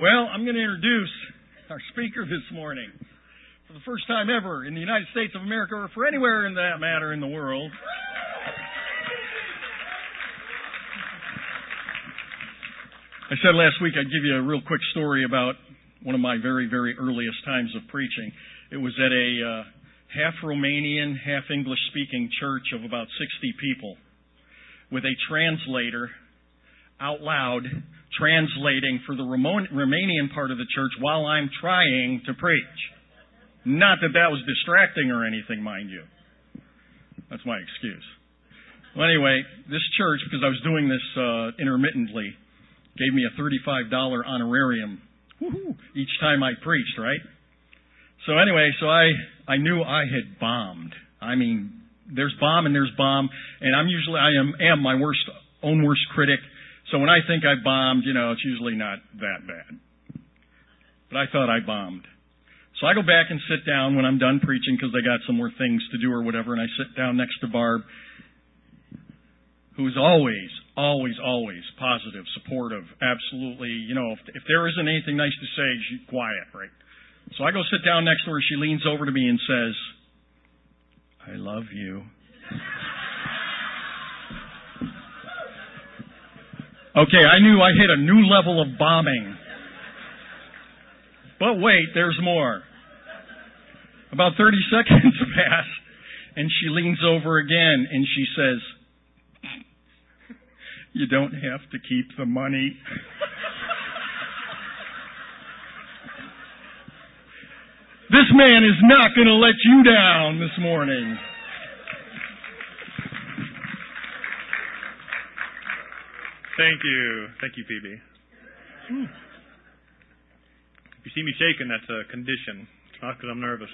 Well, I'm going to introduce our speaker this morning. For the first time ever in the United States of America, or for anywhere in that matter in the world. I said last week I'd give you a real quick story about one of my very, very earliest times of preaching. It was at a half Romanian, half English-speaking church of about 60 people with a translator out loud translating for the Romanian part of the church while I'm trying to preach. Not that that was distracting or anything, mind you. That's my excuse. Well, anyway, this church, because I was doing this intermittently, gave me a $35 honorarium each time I preached, right? So anyway, I knew I had bombed. I mean, there's bomb and there's bomb, and I am my own worst critic. So when I think I bombed, it's usually not that bad. But I thought I bombed. So I go back and sit down when I'm done preaching because I got some more things to do or whatever, and I sit down next to Barb, who's always, always, always positive, supportive, absolutely, if there isn't anything nice to say, she's quiet, right? So I go sit down next to her, she leans over to me and says, "I love you." Okay, I knew I hit a new level of bombing. But wait, there's more. About 30 seconds pass, and she leans over again, and she says, "You don't have to keep the money." This man is not going to let you down this morning. Thank you, PB. If you see me shaking, that's a condition. It's not because I'm nervous.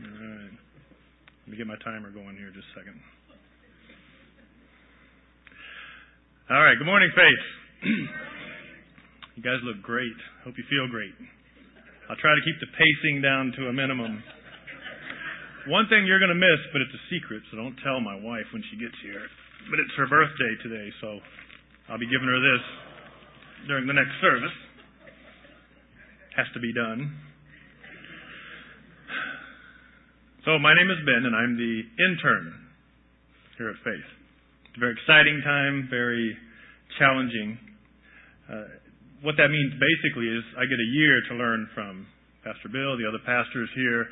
All right. Let me get my timer going here just a second. All right. Good morning, Faith. You guys look great. Hope you feel great. I'll try to keep the pacing down to a minimum. One thing you're going to miss, but it's a secret, so don't tell my wife when she gets here. But it's her birthday today, so I'll be giving her this during the next service. Has to be done. So my name is Ben, and I'm the intern here at Faith. It's a very exciting time, very challenging. What that means basically is I get a year to learn from Pastor Bill, the other pastors here,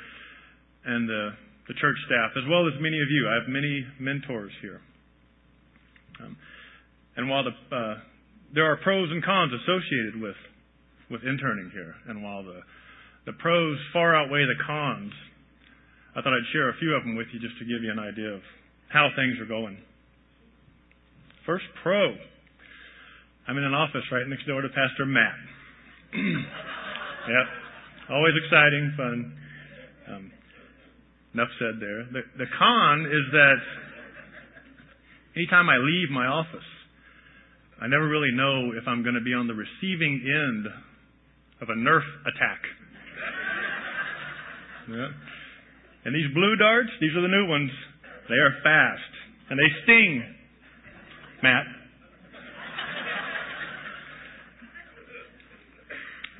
and the church staff, as well as many of you. I have many mentors here. And while there are pros and cons associated with interning here, and while the pros far outweigh the cons, I thought I'd share a few of them with you just to give you an idea of how things are going. First pro. I'm in an office right next door to Pastor Matt. Yep. Always exciting, fun. Enough said there. The con is that anytime I leave my office, I never really know if I'm going to be on the receiving end of a Nerf attack. Yeah. And these blue darts, these are the new ones. They are fast. And they sting, Matt.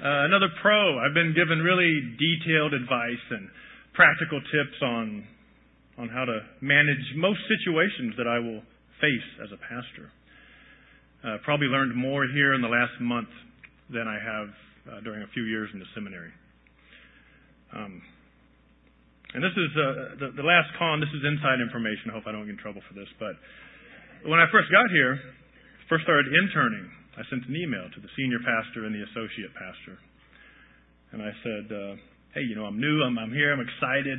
Another pro, I've been given really detailed advice and practical tips on how to manage most situations that I will face as a pastor. Probably learned more here in the last month than I have during a few years in the seminary. And this is the last con. This is inside information. I hope I don't get in trouble for this. But when I first got here, first started interning, I sent an email to the senior pastor and the associate pastor. And I said, hey, I'm new. I'm here. I'm excited.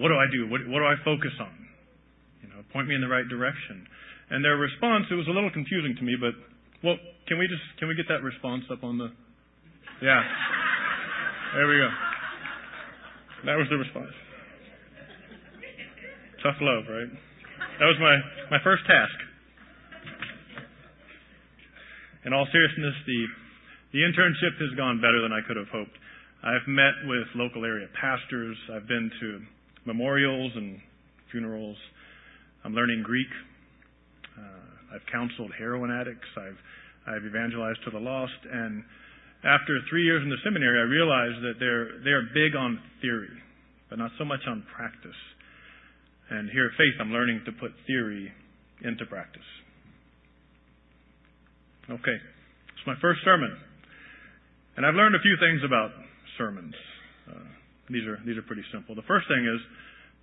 What do I do? What do I focus on? Point me in the right direction. And their response, it was a little confusing to me, but, well, can we get that response up on the, yeah. There we go. That was the response. Tough love, right? That was my first task. In all seriousness, the internship has gone better than I could have hoped. I've met with local area pastors. I've been to memorials and funerals. I'm learning Greek. I've counseled heroin addicts. I've evangelized to the lost, and After 3 years in the seminary, I realized that they're big on theory, but not so much on practice. And here at Faith, I'm learning to put theory into practice. Okay, it's my first sermon, and I've learned a few things about sermons. These are pretty simple. The first thing is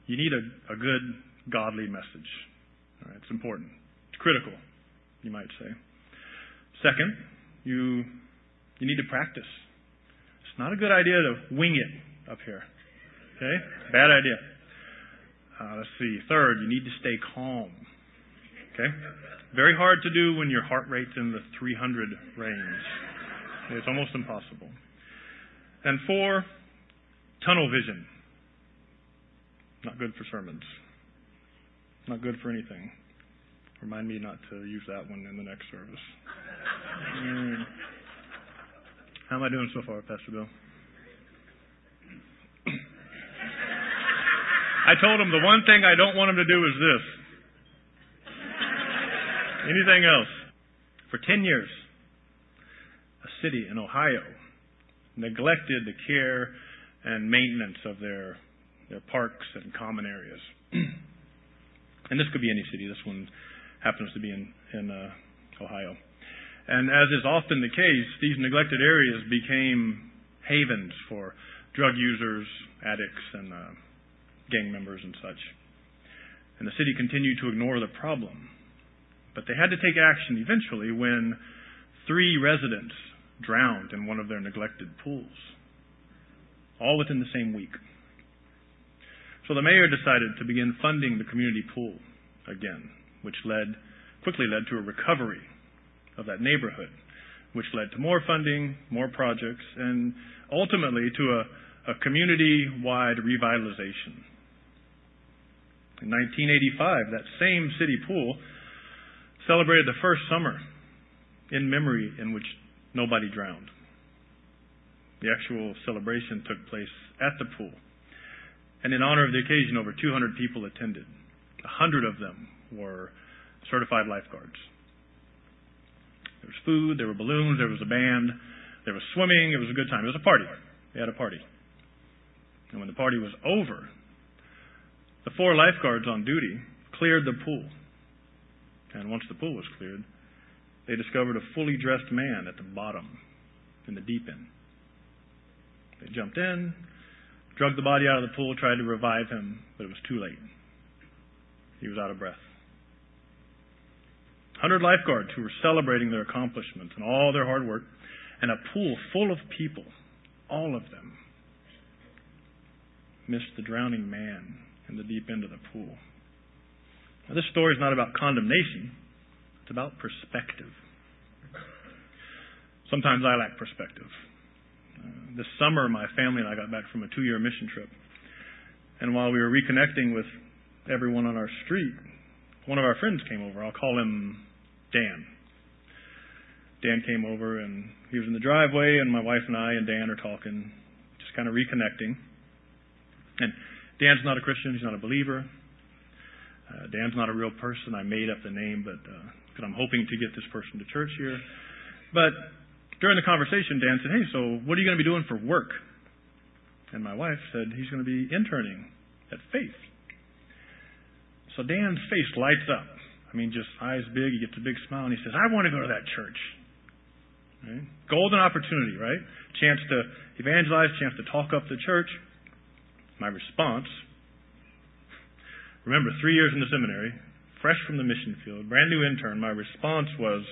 you need a good godly message. All right, it's important. It's critical, you might say. Second, you need to practice. It's not a good idea to wing it up here. Okay, bad idea. Let's see. Third, you need to stay calm. Okay, very hard to do when your heart rate's in the 300 range. It's almost impossible. And four, tunnel vision. Not good for sermons. Not good for anything. Remind me not to use that one in the next service. How am I doing so far, Pastor Bill? I told him the one thing I don't want him to do is this. Anything else. For 10 years, a city in Ohio neglected the care and maintenance of their parks and common areas. And this could be any city. This one happens to be in Ohio. And as is often the case, these neglected areas became havens for drug users, addicts, and gang members and such. And the city continued to ignore the problem. But they had to take action eventually when 3 residents drowned in one of their neglected pools, all within the same week. So the mayor decided to begin funding the community pool again, which quickly led to a recovery of that neighborhood, which led to more funding, more projects, and ultimately to a community-wide revitalization. In 1985, that same city pool celebrated the first summer in memory in which nobody drowned. The actual celebration took place at the pool. And in honor of the occasion, over 200 people attended. 100 of them were certified lifeguards. There was food, there were balloons, there was a band, there was swimming, it was a good time. It was a party. They had a party. And when the party was over, the 4 lifeguards on duty cleared the pool. And once the pool was cleared, they discovered a fully dressed man at the bottom, in the deep end. They jumped in, drugged the body out of the pool, tried to revive him, but it was too late. He was out of breath. 100 lifeguards who were celebrating their accomplishments and all their hard work, and a pool full of people, all of them, missed the drowning man in the deep end of the pool. Now, this story is not about condemnation. It's about perspective. Sometimes I lack perspective. This summer, my family and I got back from a 2-year mission trip. And while we were reconnecting with everyone on our street, one of our friends came over. I'll call him Dan. Dan came over, and he was in the driveway, and my wife and I and Dan are talking, just kind of reconnecting. And Dan's not a Christian. He's not a believer. Dan's not a real person. I made up the name, but because I'm hoping to get this person to church here. But during the conversation, Dan said, "Hey, so what are you going to be doing for work?" And my wife said, "He's going to be interning at Faith." So Dan's face lights up. I mean, just eyes big. He gets a big smile, and he says, "I want to go to that church." Right? Golden opportunity, right? Chance to evangelize, chance to talk up the church. My response, remember, 3 years in the seminary, fresh from the mission field, brand new intern, my response was,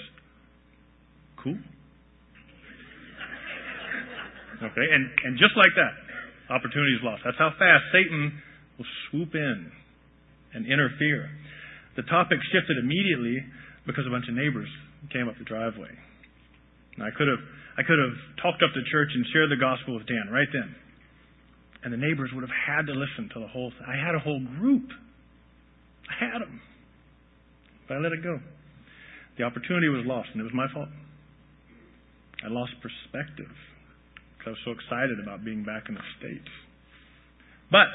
"Cool." Okay, and just like that, opportunity's lost. That's how fast Satan will swoop in and interfere. The topic shifted immediately because a bunch of neighbors came up the driveway. Now, I could have talked up the church and shared the gospel with Dan right then, and the neighbors would have had to listen to the whole thing. I had a whole group. I had them, but I let it go. The opportunity was lost, and it was my fault. I lost perspective. I was so excited about being back in the States. But,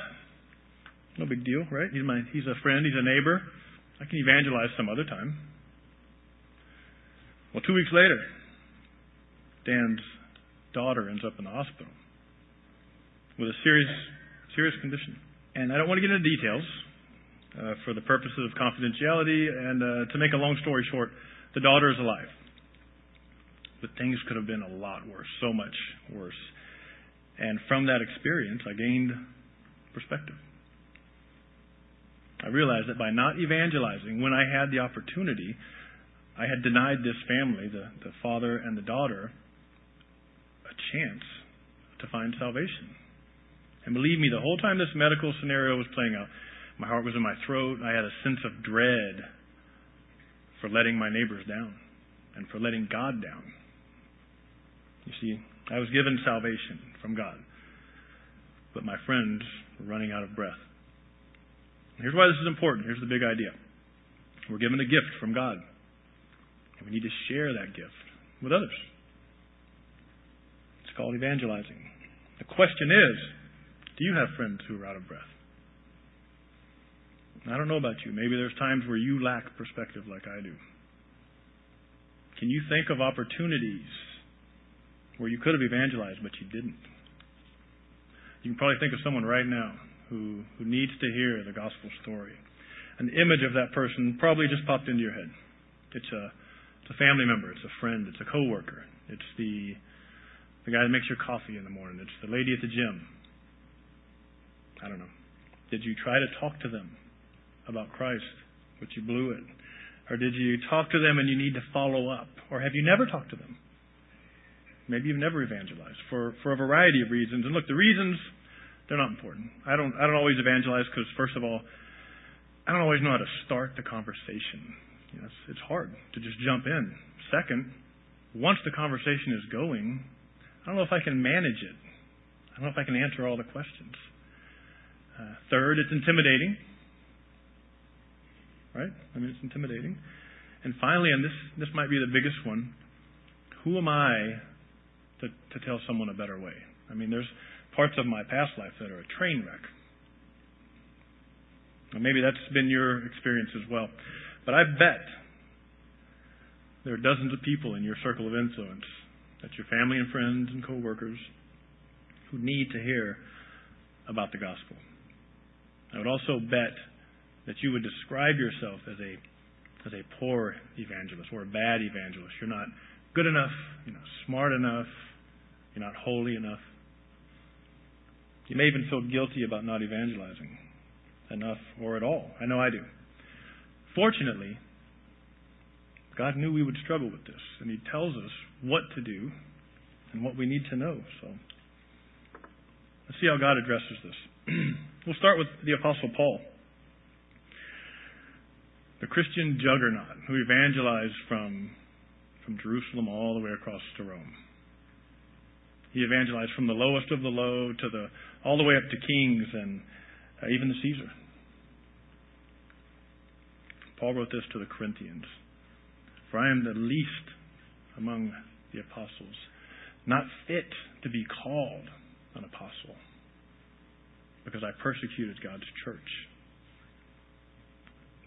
no big deal, right? He's a friend, he's a neighbor. I can evangelize some other time. Well, 2 weeks later, Dan's daughter ends up in the hospital with a serious condition. And I don't want to get into details for the purposes of confidentiality. And to make a long story short, the daughter is alive. But things could have been a lot worse, so much worse. And from that experience, I gained perspective. I realized that by not evangelizing, when I had the opportunity, I had denied this family, the father and the daughter, a chance to find salvation. And believe me, the whole time this medical scenario was playing out, my heart was in my throat. I had a sense of dread for letting my neighbors down and for letting God down. You see, I was given salvation from God, but my friends were running out of breath. Here's why this is important. Here's the big idea. We're given a gift from God, and we need to share that gift with others. It's called evangelizing. The question is, do you have friends who are out of breath? I don't know about you. Maybe there's times where you lack perspective like I do. Can you think of opportunities where you could have evangelized but you didn't? You can probably think of someone right now who needs to hear the gospel story. An image of that person probably just popped into your head. It's a family member. It's a friend. It's a coworker. It's the guy that makes your coffee in the morning. It's the lady at the gym. I don't know. Did you try to talk to them about Christ, but you blew it? Or did you talk to them and you need to follow up? Or have you never talked to them? Maybe you've never evangelized for a variety of reasons. And look, the reasons, they're not important. I don't always evangelize because, first of all, I don't always know how to start the conversation. You know, it's hard to just jump in. Second, once the conversation is going, I don't know if I can manage it. I don't know if I can answer all the questions. Third, it's intimidating. Right? I mean, it's intimidating. And finally, and this might be the biggest one, who am I to tell someone a better way? I mean, there's parts of my past life that are a train wreck. And maybe that's been your experience as well. But I bet there are dozens of people in your circle of influence, that's your family and friends and coworkers, who need to hear about the gospel. I would also bet that you would describe yourself as a poor evangelist or a bad evangelist. You're not good enough, you're not smart enough, you're not holy enough. You may even feel guilty about not evangelizing enough or at all. I know I do. Fortunately, God knew we would struggle with this, and He tells us what to do and what we need to know. So let's see how God addresses this. We'll start with the Apostle Paul, the Christian juggernaut who evangelized from Jerusalem all the way across to Rome. He evangelized from the lowest of the low to all the way up to kings and even the Caesar. Paul wrote this to the Corinthians. For I am the least among the apostles, not fit to be called an apostle, because I persecuted God's church.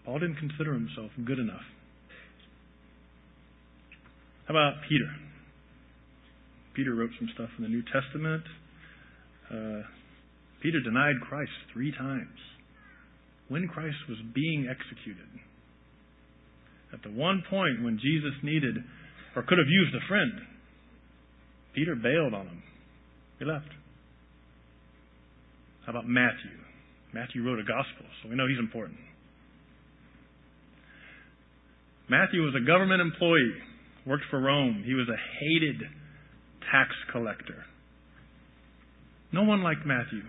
Paul didn't consider himself good enough. How about Peter? Peter wrote some stuff in the New Testament. Peter denied Christ 3 times when Christ was being executed. At the one point when Jesus needed or could have used a friend, Peter bailed on him. He left. How about Matthew? Matthew wrote a gospel, so we know he's important. Matthew was a government employee, worked for Rome. He was a hated tax collector. No one liked Matthew.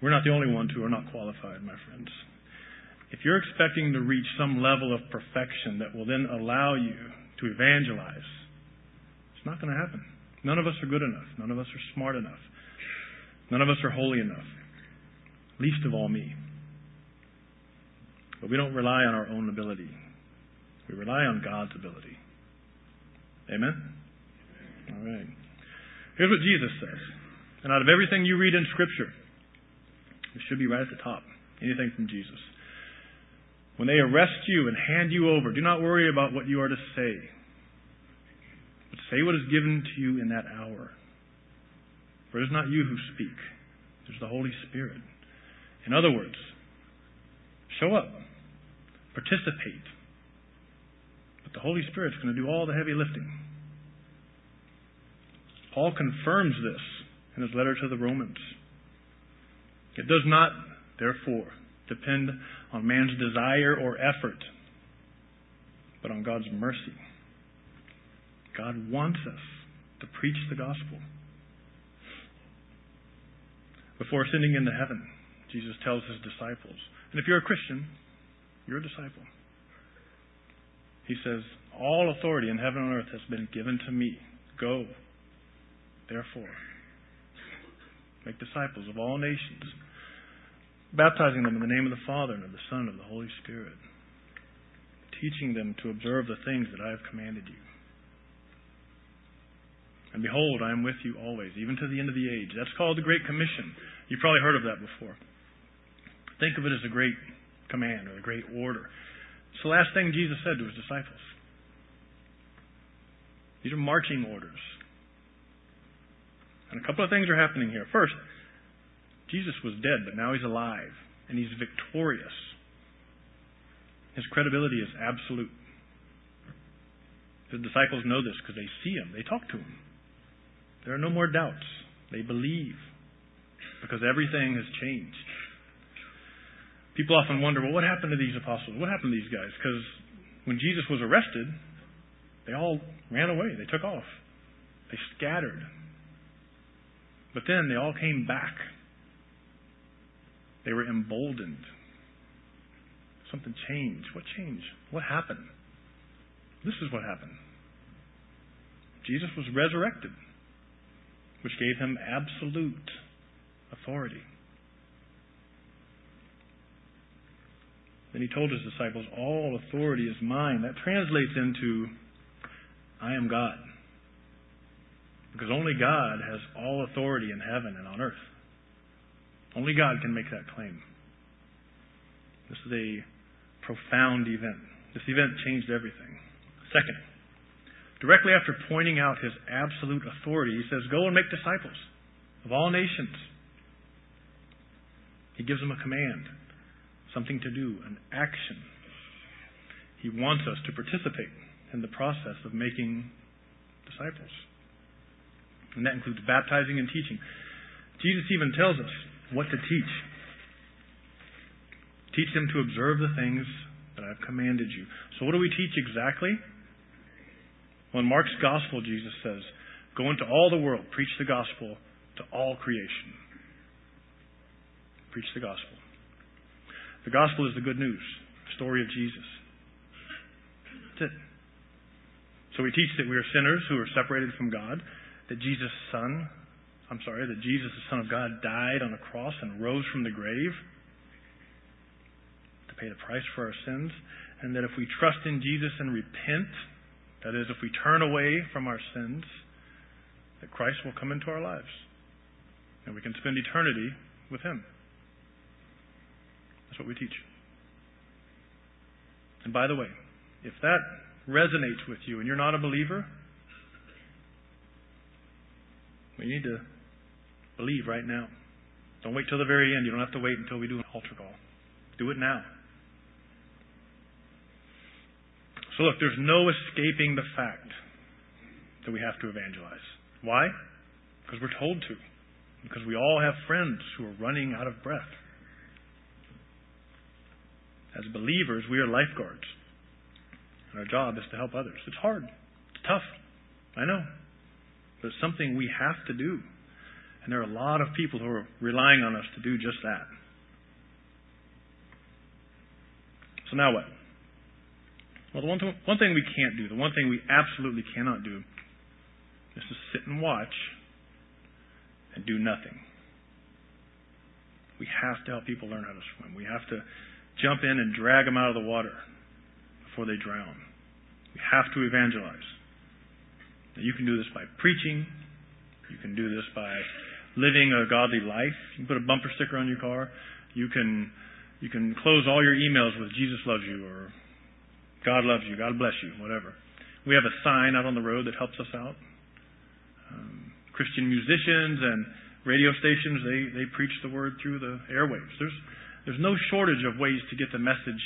We're not the only ones who are not qualified, my friends. If you're expecting to reach some level of perfection that will then allow you to evangelize, it's not going to happen. None of us are good enough. None of us are smart enough. None of us are holy enough. Least of all me. But we don't rely on our own ability. We rely on God's ability. Amen? All right. Here's what Jesus says. And out of everything you read in Scripture, it should be right at the top. Anything from Jesus. When they arrest you and hand you over, do not worry about what you are to say, but Say what is given to you in that hour. For it is not you who speak. It is the Holy Spirit. In other words, show up. Participate. But the Holy Spirit's going to do all the heavy lifting. Paul confirms this in his letter to the Romans. It does not, therefore, depend on man's desire or effort, but on God's mercy. God wants us to preach the gospel. Before ascending into heaven, Jesus tells his disciples, and if you're a Christian, you're a disciple. He says, all authority in heaven and earth has been given to me. Go, therefore, make disciples of all nations, baptizing them in the name of the Father and of the Son and of the Holy Spirit, teaching them to observe the things that I have commanded you. And behold, I am with you always, even to the end of the age. That's called the Great Commission. You've probably heard of that before. Think of it as a great command or a great order. It's the last thing Jesus said to his disciples. These are marching orders. And a couple of things are happening here. First, Jesus was dead, but now he's alive, and he's victorious. His credibility is absolute. His disciples know this because they see him. They talk to him. There are no more doubts. They believe because everything has changed. People often wonder, well, what happened to these apostles? What happened to these guys? Because when Jesus was arrested, they all ran away. They took off. They scattered. But then they all came back. They were emboldened. Something changed. What changed? What happened? This is what happened. Jesus was resurrected, which gave him absolute authority. Then he told his disciples, all authority is mine. That translates into, I am God. Because only God has all authority in heaven and on earth. Only God can make that claim. This is a profound event. This event changed everything. Second, directly after pointing out his absolute authority, he says, go and make disciples of all nations. He gives them a command, something to do, an action. He wants us to participate in the process of making disciples. And that includes baptizing and teaching. Jesus even tells us what to teach. Teach them to observe the things that I've commanded you. So what do we teach exactly? Well, in Mark's gospel, Jesus says, go into all the world, preach the gospel to all creation. Preach the gospel. The gospel is the good news, the story of Jesus. That's it. So we teach that we are sinners who are separated from God, that Jesus, the Son of God, died on a cross and rose from the grave to pay the price for our sins, and that if we trust in Jesus and repent, that is, if we turn away from our sins, that Christ will come into our lives, and we can spend eternity with him. That's what we teach. And by the way, if that resonates with you and you're not a believer, we need to believe right now. Don't wait till the very end. You don't have to wait until we do an altar call. Do it now. So look, there's no escaping the fact that we have to evangelize. Why? Because we're told to. Because we all have friends who are running out of breath. As believers, we are lifeguards. And our job is to help others. It's hard. It's tough. I know. But it's something we have to do. And there are a lot of people who are relying on us to do just that. So now what? Well, the one thing we can't do, the one thing we absolutely cannot do, is to sit and watch and do nothing. We have to help people learn how to swim. We have to jump in and drag them out of the water before they drown. We have to evangelize. You can do this by preaching. You can do this by living a godly life. You can put a bumper sticker on your car. You can close all your emails with Jesus loves you or God loves you, God bless you, whatever. We have a sign out on the road that helps us out. Christian musicians and radio stations, they preach the word through the airwaves. There's no shortage of ways to get the message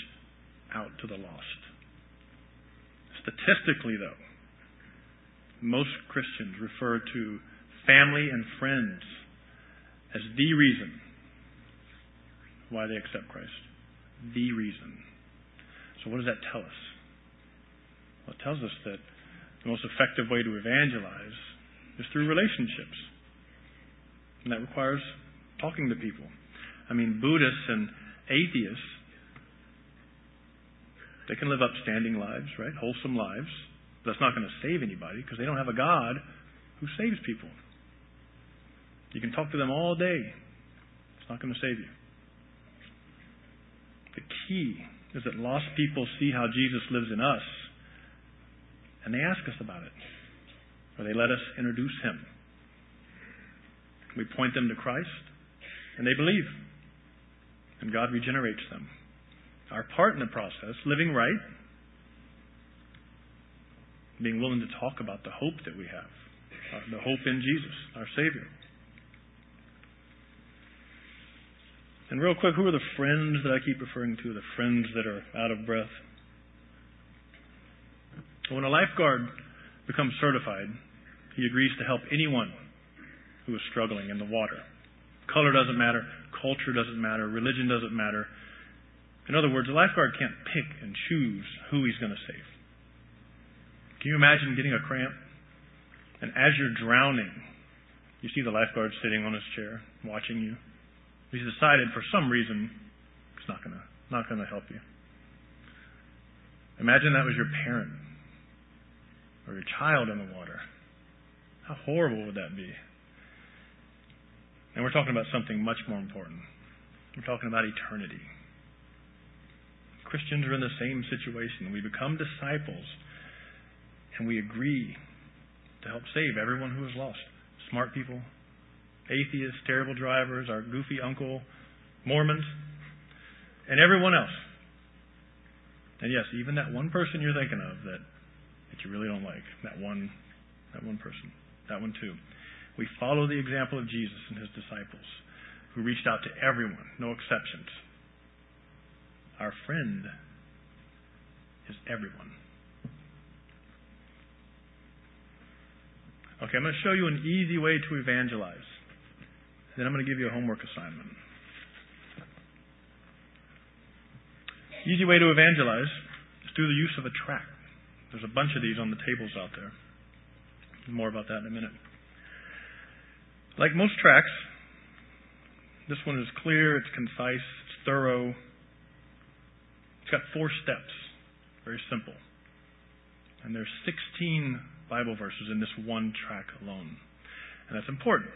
out to the lost. Statistically, though, most Christians refer to family and friends as the reason why they accept Christ. The reason. So what does that tell us? Well, it tells us that the most effective way to evangelize is through relationships. And that requires talking to people. I mean, Buddhists and atheists, they can live upstanding lives, right? Wholesome lives. But that's not going to save anybody because they don't have a God who saves people. You can talk to them all day. It's not going to save you. The key is that lost people see how Jesus lives in us and they ask us about it, or they let us introduce him. We point them to Christ and they believe, and God regenerates them. Our part in the process, living right, being willing to talk about the hope that we have, the hope in Jesus, our Savior. And real quick, who are the friends that I keep referring to, the friends that are out of breath? When a lifeguard becomes certified, he agrees to help anyone who is struggling in the water. Color doesn't matter. Culture doesn't matter. Religion doesn't matter. In other words, a lifeguard can't pick and choose who he's going to save. Can you imagine getting a cramp? And as you're drowning, you see the lifeguard sitting on his chair, watching you. He's decided for some reason it's not gonna help you. Imagine that was your parent or your child in the water. How horrible would that be? And we're talking about something much more important. We're talking about eternity. Christians are in the same situation. We become disciples and we agree to help save everyone who is lost. Smart people, atheists, terrible drivers, our goofy uncle, Mormons, and everyone else. And yes, even that one person you're thinking of that you really don't like, that one person, that one too. We follow the example of Jesus and his disciples who reached out to everyone, no exceptions. Our friend is everyone. Okay, I'm going to show you an easy way to evangelize. Then I'm going to give you a homework assignment. Easy way to evangelize is through the use of a tract. There's a bunch of these on the tables out there. More about that in a minute. Like most tracts, this one is clear, it's concise, it's thorough. It's got 4 steps. Very simple. And there's 16 Bible verses in this one tract alone. And that's important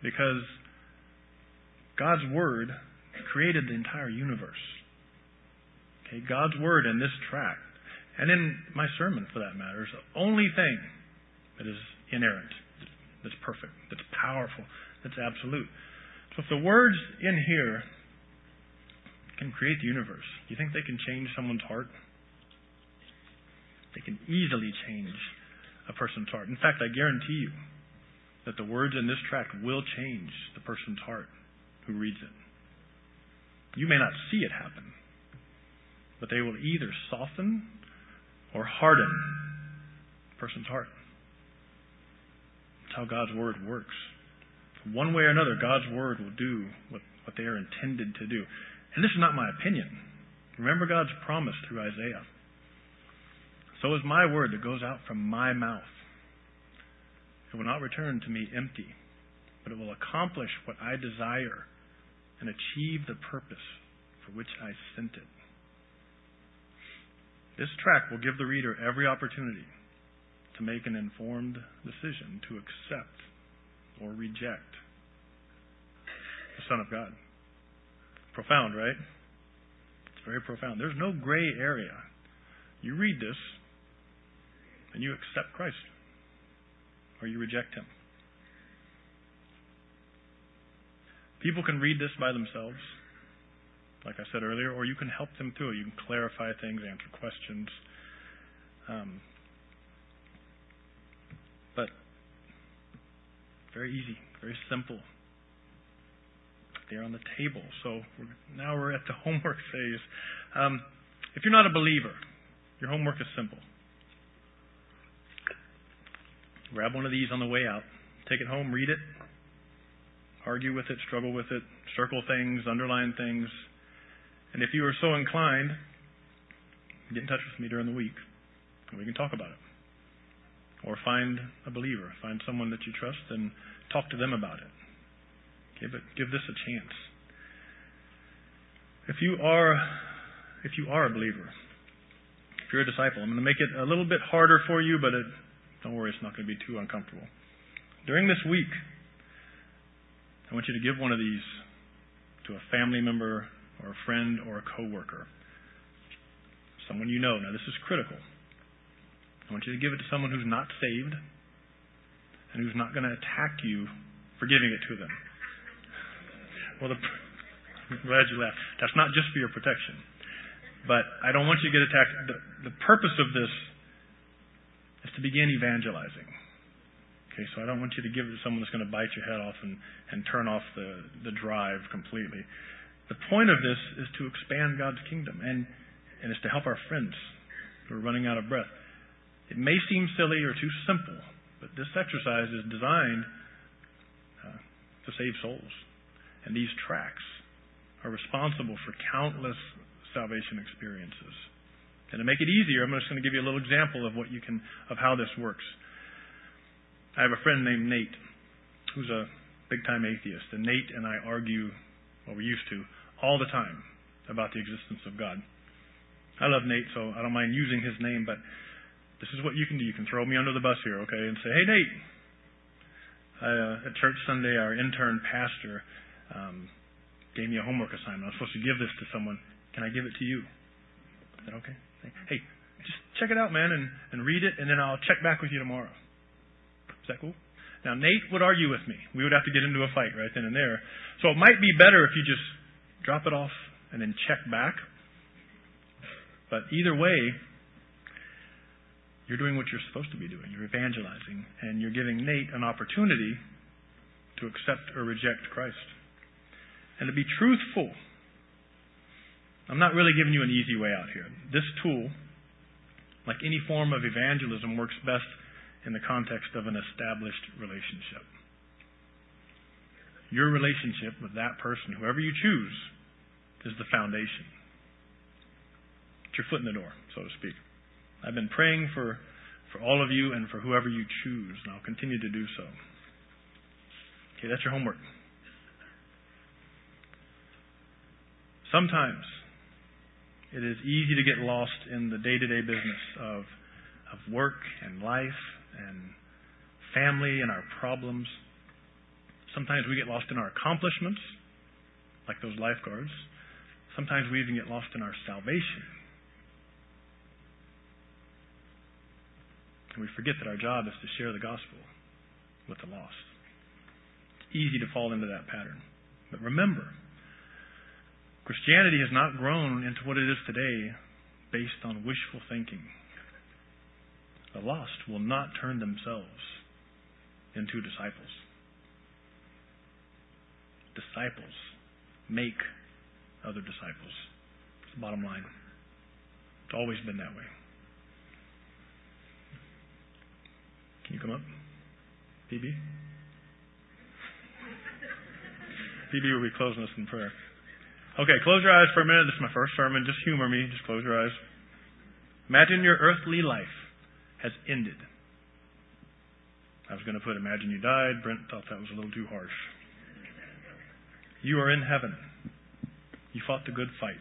because God's Word created the entire universe. Okay, God's Word in this tract, and in my sermon for that matter, is the only thing that is inerrant, that's perfect, that's powerful, that's absolute. So if the words in here can create the universe, do you think they can change someone's heart? They can easily change a person's heart. In fact, I guarantee you that the words in this tract will change the person's heart who reads it. You may not see it happen, but they will either soften or harden a person's heart. That's how God's Word works. One way or another, God's Word will do what they are intended to do. And this is not my opinion. Remember God's promise through Isaiah. So is my word that goes out from my mouth. It will not return to me empty, but it will accomplish what I desire and achieve the purpose for which I sent it. This tract will give the reader every opportunity to make an informed decision to accept or reject the Son of God. Profound, right? It's very profound. There's no gray area. You read this, and you accept Christ, or you reject him. People can read this by themselves, like I said earlier, or you can help them through it. You can clarify things, answer questions. Very easy, very simple. They're on the table. So now we're at the homework phase. If you're not a believer, your homework is simple. Grab one of these on the way out. Take it home, read it, argue with it, struggle with it, circle things, underline things. And if you are so inclined, get in touch with me during the week and we can talk about it. Or find a believer, find someone that you trust and talk to them about it. Okay, but give this a chance. If you are a believer, if you're a disciple, I'm going to make it a little bit harder for you, but don't worry, it's not going to be too uncomfortable. During this week, I want you to give one of these to a family member or a friend or a coworker, someone you know. Now, this is critical. I want you to give it to someone who's not saved and who's not going to attack you for giving it to them. Well, I'm glad you laughed. That's not just for your protection. But I don't want you to get attacked. The purpose of this is to begin evangelizing. Okay, so I don't want you to give it to someone that's going to bite your head off and turn off the drive completely. The point of this is to expand God's kingdom and it's to help our friends who are running out of breath. It may seem silly or too simple, but this exercise is designed to save souls. And these tracts are responsible for countless salvation experiences. And to make it easier, I'm just going to give you a little example of how this works. I have a friend named Nate, who's a big-time atheist. And Nate and I argue, well, we used to, all the time about the existence of God. I love Nate, so I don't mind using his name, but this is what you can do. You can throw me under the bus here, okay, and say, hey, Nate. At church Sunday, our intern pastor gave me a homework assignment. I was supposed to give this to someone. Can I give it to you? Is that okay? Hey, just check it out, man, and read it, and then I'll check back with you tomorrow. Is that cool? Now, Nate would argue with me. We would have to get into a fight right then and there. So it might be better if you just drop it off and then check back. But either way, you're doing what you're supposed to be doing. You're evangelizing, and you're giving Nate an opportunity to accept or reject Christ. And to be truthful, I'm not really giving you an easy way out here. This tool, like any form of evangelism, works best in the context of an established relationship. Your relationship with that person, whoever you choose, is the foundation. It's your foot in the door, so to speak. I've been praying for all of you and for whoever you choose, and I'll continue to do so. Okay, that's your homework. Sometimes it is easy to get lost in the day-to-day business of work and life and family and our problems. Sometimes we get lost in our accomplishments, like those lifeguards. Sometimes we even get lost in our salvation. And we forget that our job is to share the gospel with the lost. It's easy to fall into that pattern. But remember, Christianity has not grown into what it is today based on wishful thinking. The lost will not turn themselves into disciples. Disciples make other disciples. It's the bottom line. It's always been that way. Can you come up? PB? PB will be closing us in prayer. Okay, close your eyes for a minute. This is my first sermon. Just humor me. Just close your eyes. Imagine your earthly life has ended. I was going to put, imagine you died. Brent thought that was a little too harsh. You are in heaven. You fought the good fight.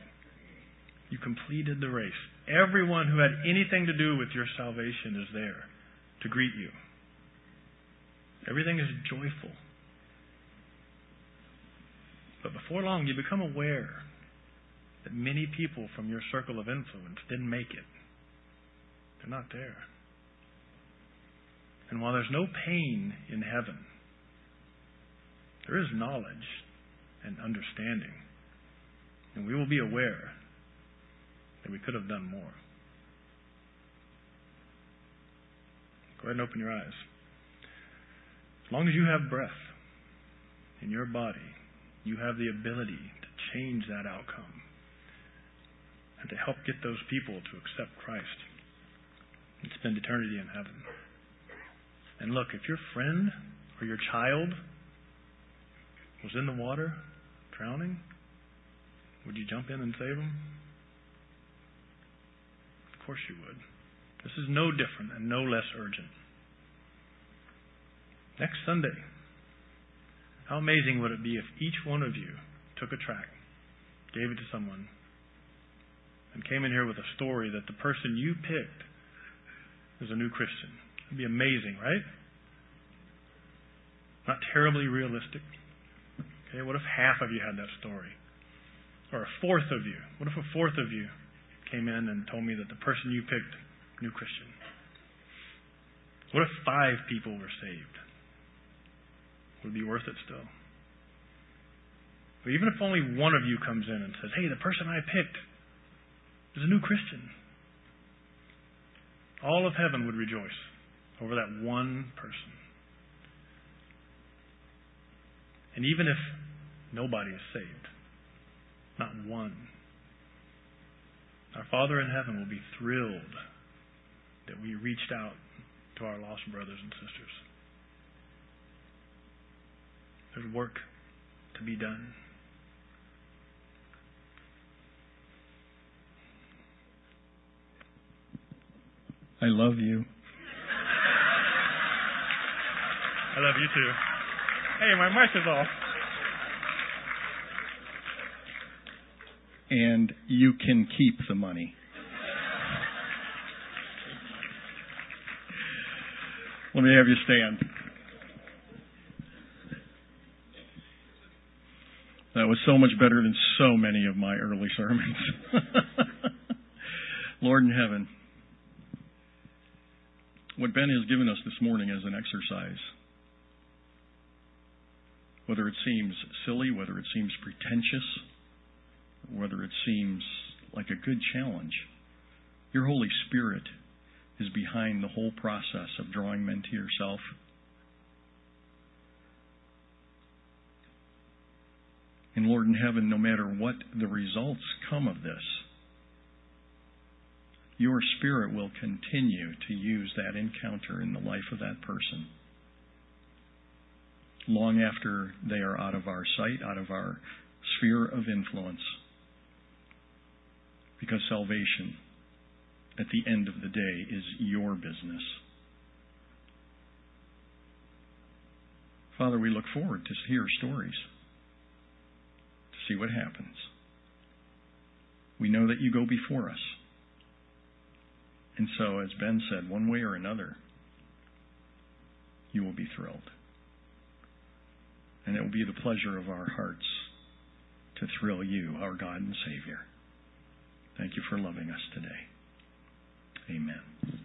You completed the race. Everyone who had anything to do with your salvation is there to greet you. Everything is joyful. But before long, you become aware that many people from your circle of influence didn't make it. They're not there. And while there's no pain in heaven, there is knowledge and understanding. And we will be aware that we could have done more. Go ahead and open your eyes. As long as you have breath in your body, you have the ability to change that outcome and to help get those people to accept Christ and spend eternity in heaven. And look, if your friend or your child was in the water drowning, would you jump in and save them? Of course you would. This is no different and no less urgent. Next Sunday, how amazing would it be if each one of you took a tract, gave it to someone, and came in here with a story that the person you picked is a new Christian? It would be amazing, right? Not terribly realistic. Okay, what if half of you had that story? Or a fourth of you? What if a fourth of you came in and told me that the person you picked, new Christian? What if 5 people were saved? Would it be worth it still? But even if only one of you comes in and says, hey, the person I picked is a new Christian, all of heaven would rejoice over that one person. And even if nobody is saved, not one, our Father in heaven will be thrilled that we reached out to our lost brothers and sisters. There's work to be done. I love you. I love you too. Hey, my mic is off. And you can keep the money. Let me have you stand. That was so much better than so many of my early sermons. Lord in heaven, what Ben has given us this morning is an exercise. Whether it seems silly, whether it seems pretentious, whether it seems like a good challenge, your Holy Spirit is behind the whole process of drawing men to yourself. And Lord in heaven, no matter what the results come of this, your Spirit will continue to use that encounter in the life of that person long after they are out of our sight, out of our sphere of influence. Because salvation, at the end of the day, is your business. Father, we look forward to hear stories, to see what happens. We know that you go before us. And so, as Ben said, one way or another, you will be thrilled. And it will be the pleasure of our hearts to thrill you, our God and Savior. Thank you for loving us today. Amen.